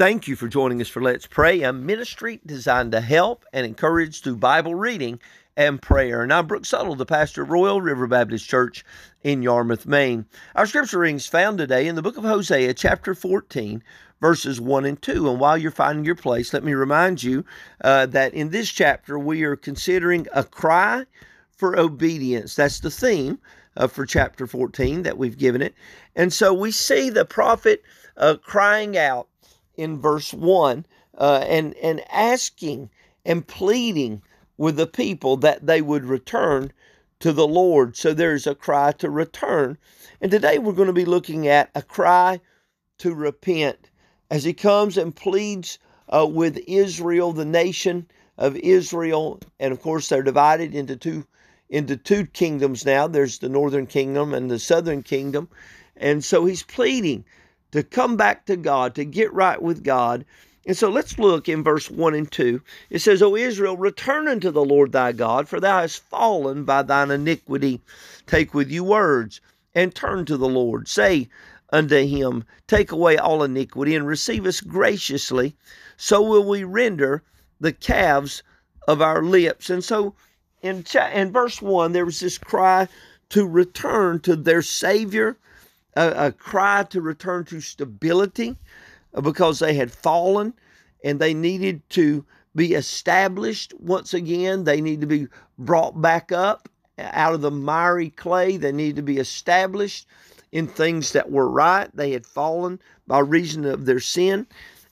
Thank you for joining us for Let's Pray, a ministry designed to help and encourage through Bible reading and prayer. And I'm Brooke Suttle, the pastor of Royal River Baptist Church in Yarmouth, Maine. Our scripture reading is found today in the book of Hosea, chapter 14, verses 1 and 2. And while you're finding your place, let me remind you that in this chapter, we are considering a cry for obedience. That's the theme for chapter 14 that we've given it. And so we see the prophet crying out in verse 1 and asking and pleading with the people that they would return to the Lord. So there's a cry to return. And today we're going to be looking at a cry to repent as he comes and pleads with Israel, the nation of Israel. And of course, they're divided into two kingdoms now. There's the northern kingdom and the southern kingdom. And so he's pleading to come back to God, to get right with God. And so let's look in verse 1 and 2. It says, O Israel, return unto the Lord thy God, for thou hast fallen by thine iniquity. Take with you words, and turn to the Lord. Say unto him, take away all iniquity, and receive us graciously. So will we render the calves of our lips. And so in verse 1, there was this cry to return to their Savior, a cry to return to stability because they had fallen and they needed to be established once again. They need to be brought back up out of the miry clay. They need to be established in things that were right. They had fallen by reason of their sin.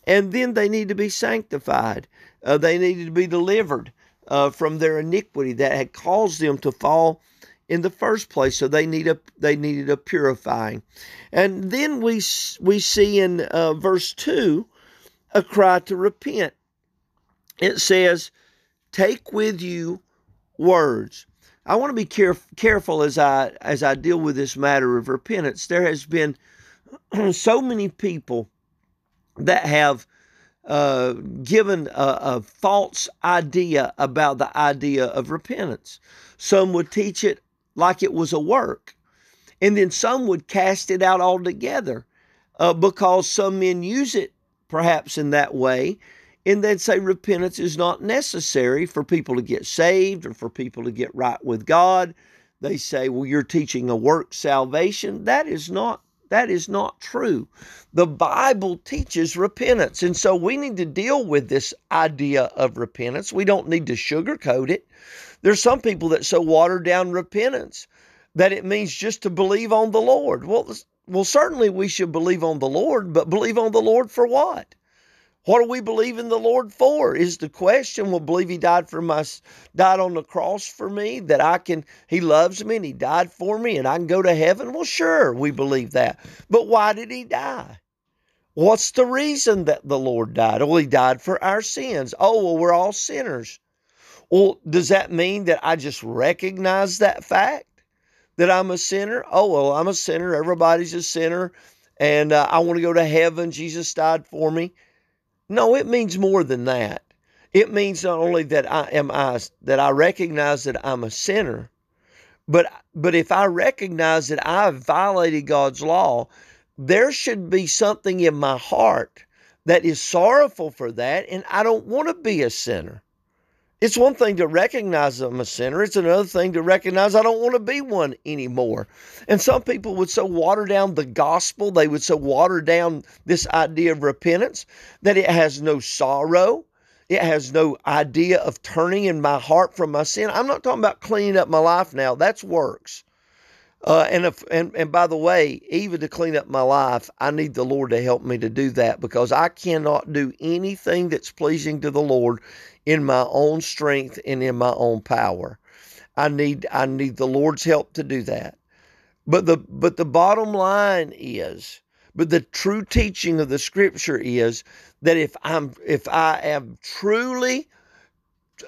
And then they need to be sanctified. They needed to be delivered from their iniquity that had caused them to fall in the first place, so they needed a purifying. And then we see in verse 2 a cry to repent. It says, take with you words. I want to be careful as I deal with this matter of repentance. There has been so many people that have given a false idea about the idea of repentance. Some would teach it like it was a work. And then some would cast it out altogether because some men use it perhaps in that way. And they'd say repentance is not necessary for people to get saved or for people to get right with God. They say, well, you're teaching a work salvation. That is not true. The Bible teaches repentance. And so we need to deal with this idea of repentance. We don't need to sugarcoat it. There's some people that so water down repentance that it means just to believe on the Lord. Well, certainly we should believe on the Lord, but believe on the Lord for what? What do we believe in the Lord for is the question. Well, believe he died on the cross for me, that he loves me and he died for me and I can go to heaven. Well, sure, we believe that. But why did he die? What's the reason that the Lord died? Well, he died for our sins. Oh, well, we're all sinners. Well, does that mean that I just recognize that fact that I'm a sinner? Oh, well, I'm a sinner. Everybody's a sinner and I want to go to heaven. Jesus died for me. No, it means more than that. It means not only that I recognize that I'm a sinner, but if I recognize that I've violated God's law, there should be something in my heart that is sorrowful for that, and I don't want to be a sinner. It's one thing to recognize I'm a sinner. It's another thing to recognize I don't want to be one anymore. And some people would so water down the gospel, they would so water down this idea of repentance that it has no sorrow. It has no idea of turning in my heart from my sin. I'm not talking about cleaning up my life now. That's works. And by the way, even to clean up my life, I need the Lord to help me to do that because I cannot do anything that's pleasing to the Lord in my own strength and in my own power. I need the Lord's help to do that. But the bottom line is, but the true teaching of the scripture is that if I am truly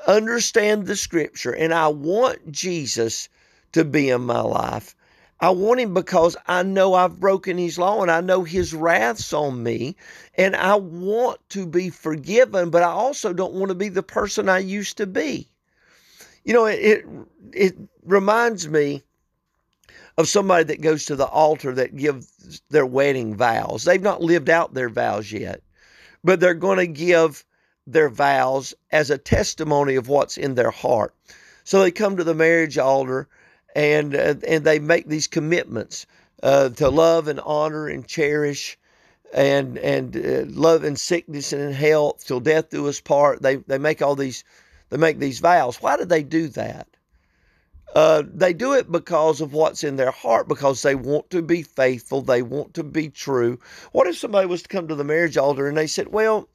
understand the scripture and I want Jesus to be in my life, I want him because I know I've broken his law and I know his wrath's on me and I want to be forgiven, but I also don't want to be the person I used to be. You know, it reminds me of somebody that goes to the altar that gives their wedding vows. They've not lived out their vows yet, but they're going to give their vows as a testimony of what's in their heart. So they come to the marriage altar and they make these commitments to love and honor and cherish and love in sickness and in health till death do us part. They make these vows. Why do they do that? They do it because of what's in their heart, because they want to be faithful. They want to be true. What if somebody was to come to the marriage altar and they said, well,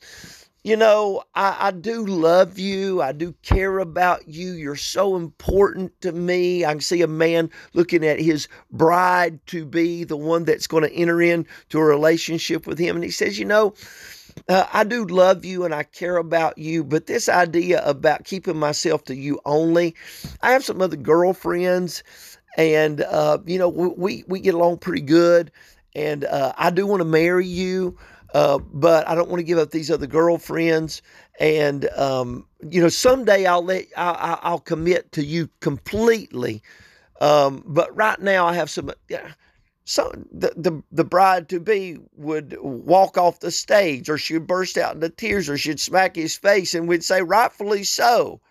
you know, I do love you. I do care about you. You're so important to me. I can see a man looking at his bride to be, the one that's going to enter into a relationship with him. And he says, you know, I do love you and I care about you, but this idea about keeping myself to you only, I have some other girlfriends and, you know, we get along pretty good and I do want to marry you, but I don't want to give up these other girlfriends and, you know, someday I'll commit to you completely. But right now I have some... So the bride-to-be would walk off the stage, or she'd burst out into tears, or she'd smack his face, and we'd say, rightfully so.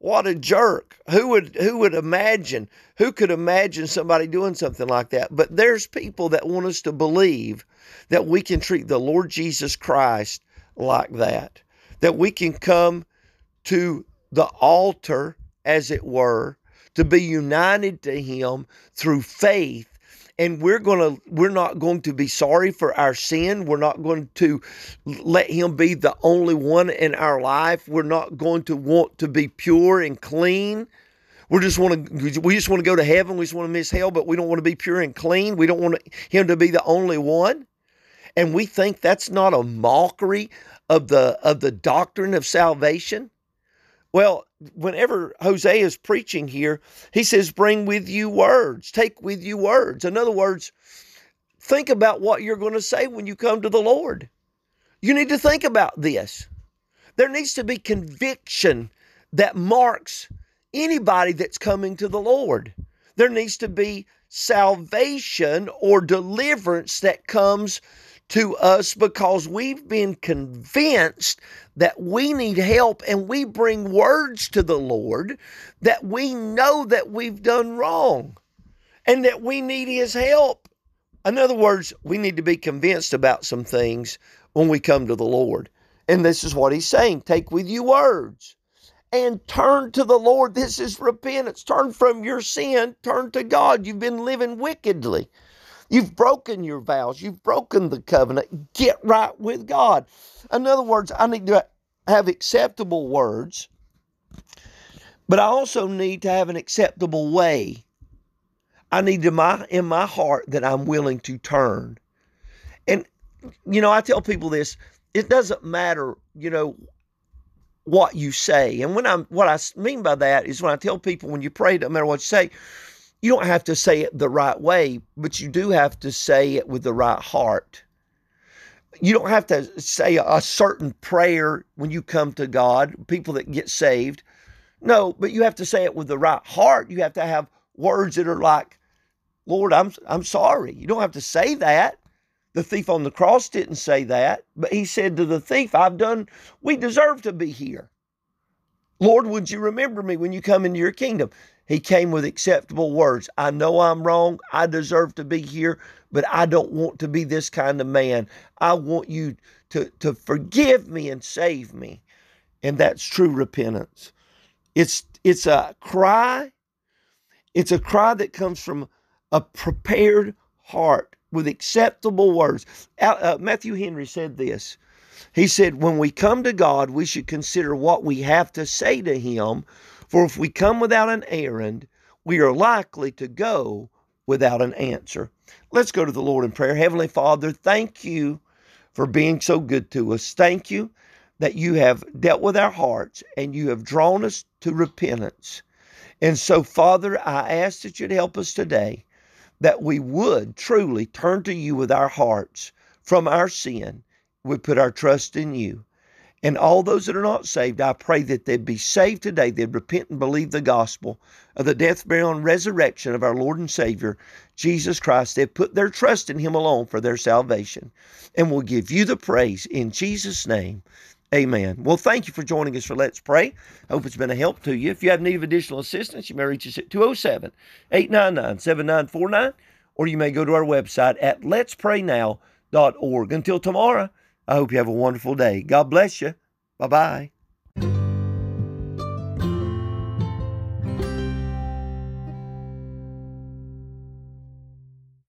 What a jerk. Who could imagine somebody doing something like that? But there's people that want us to believe that we can treat the Lord Jesus Christ like that, that we can come to the altar, as it were, to be united to him through faith. And we're not going to be sorry for our sin. We're not going to let him be the only one in our life. We're not going to want to be pure and clean. We just want to go to heaven. We just want to miss hell, but we don't want to be pure and clean. We don't want him to be the only one. And we think that's not a mockery of the doctrine of salvation. Well, whenever Hosea is preaching here, he says, bring with you words, take with you words. In other words, think about what you're going to say when you come to the Lord. You need to think about this. There needs to be conviction that marks anybody that's coming to the Lord. There needs to be salvation or deliverance that comes to us because we've been convinced that we need help and we bring words to the Lord that we know that we've done wrong and that we need his help. In other words, we need to be convinced about some things when we come to the Lord. And this is what he's saying. Take with you words and turn to the Lord. This is repentance. Turn from your sin. Turn to God. You've been living wickedly. You've broken your vows. You've broken the covenant. Get right with God. In other words, I need to have acceptable words, but I also need to have an acceptable way. I need in my heart that I'm willing to turn. And, you know, I tell people this, it doesn't matter, you know, what you say. And what I mean by that is when I tell people, when you pray, it doesn't matter what you say. You don't have to say it the right way, but you do have to say it with the right heart. You don't have to say a certain prayer when you come to God, people that get saved. No, but you have to say it with the right heart. You have to have words that are like, Lord, I'm sorry. You don't have to say that. The thief on the cross didn't say that, but he said to the thief, we deserve to be here. Lord, would you remember me when you come into your kingdom? He came with acceptable words. I know I'm wrong. I deserve to be here, but I don't want to be this kind of man. I want you to forgive me and save me. And that's true repentance. It's a cry. It's a cry that comes from a prepared heart with acceptable words. Matthew Henry said this. He said, when we come to God, we should consider what we have to say to him. For if we come without an errand, we are likely to go without an answer. Let's go to the Lord in prayer. Heavenly Father, thank you for being so good to us. Thank you that you have dealt with our hearts and you have drawn us to repentance. And so, Father, I ask that you'd help us today, that we would truly turn to you with our hearts from our sin. We put our trust in you. And all those that are not saved, I pray that they'd be saved today. They'd repent and believe the gospel of the death, burial, and resurrection of our Lord and Savior, Jesus Christ. They've put their trust in him alone for their salvation. And we'll give you the praise in Jesus' name. Amen. Well, thank you for joining us for Let's Pray. I hope it's been a help to you. If you have need of additional assistance, you may reach us at 207-899-7949, or you may go to our website at letspraynow.org. Until tomorrow, I hope you have a wonderful day. God bless you. Bye-bye.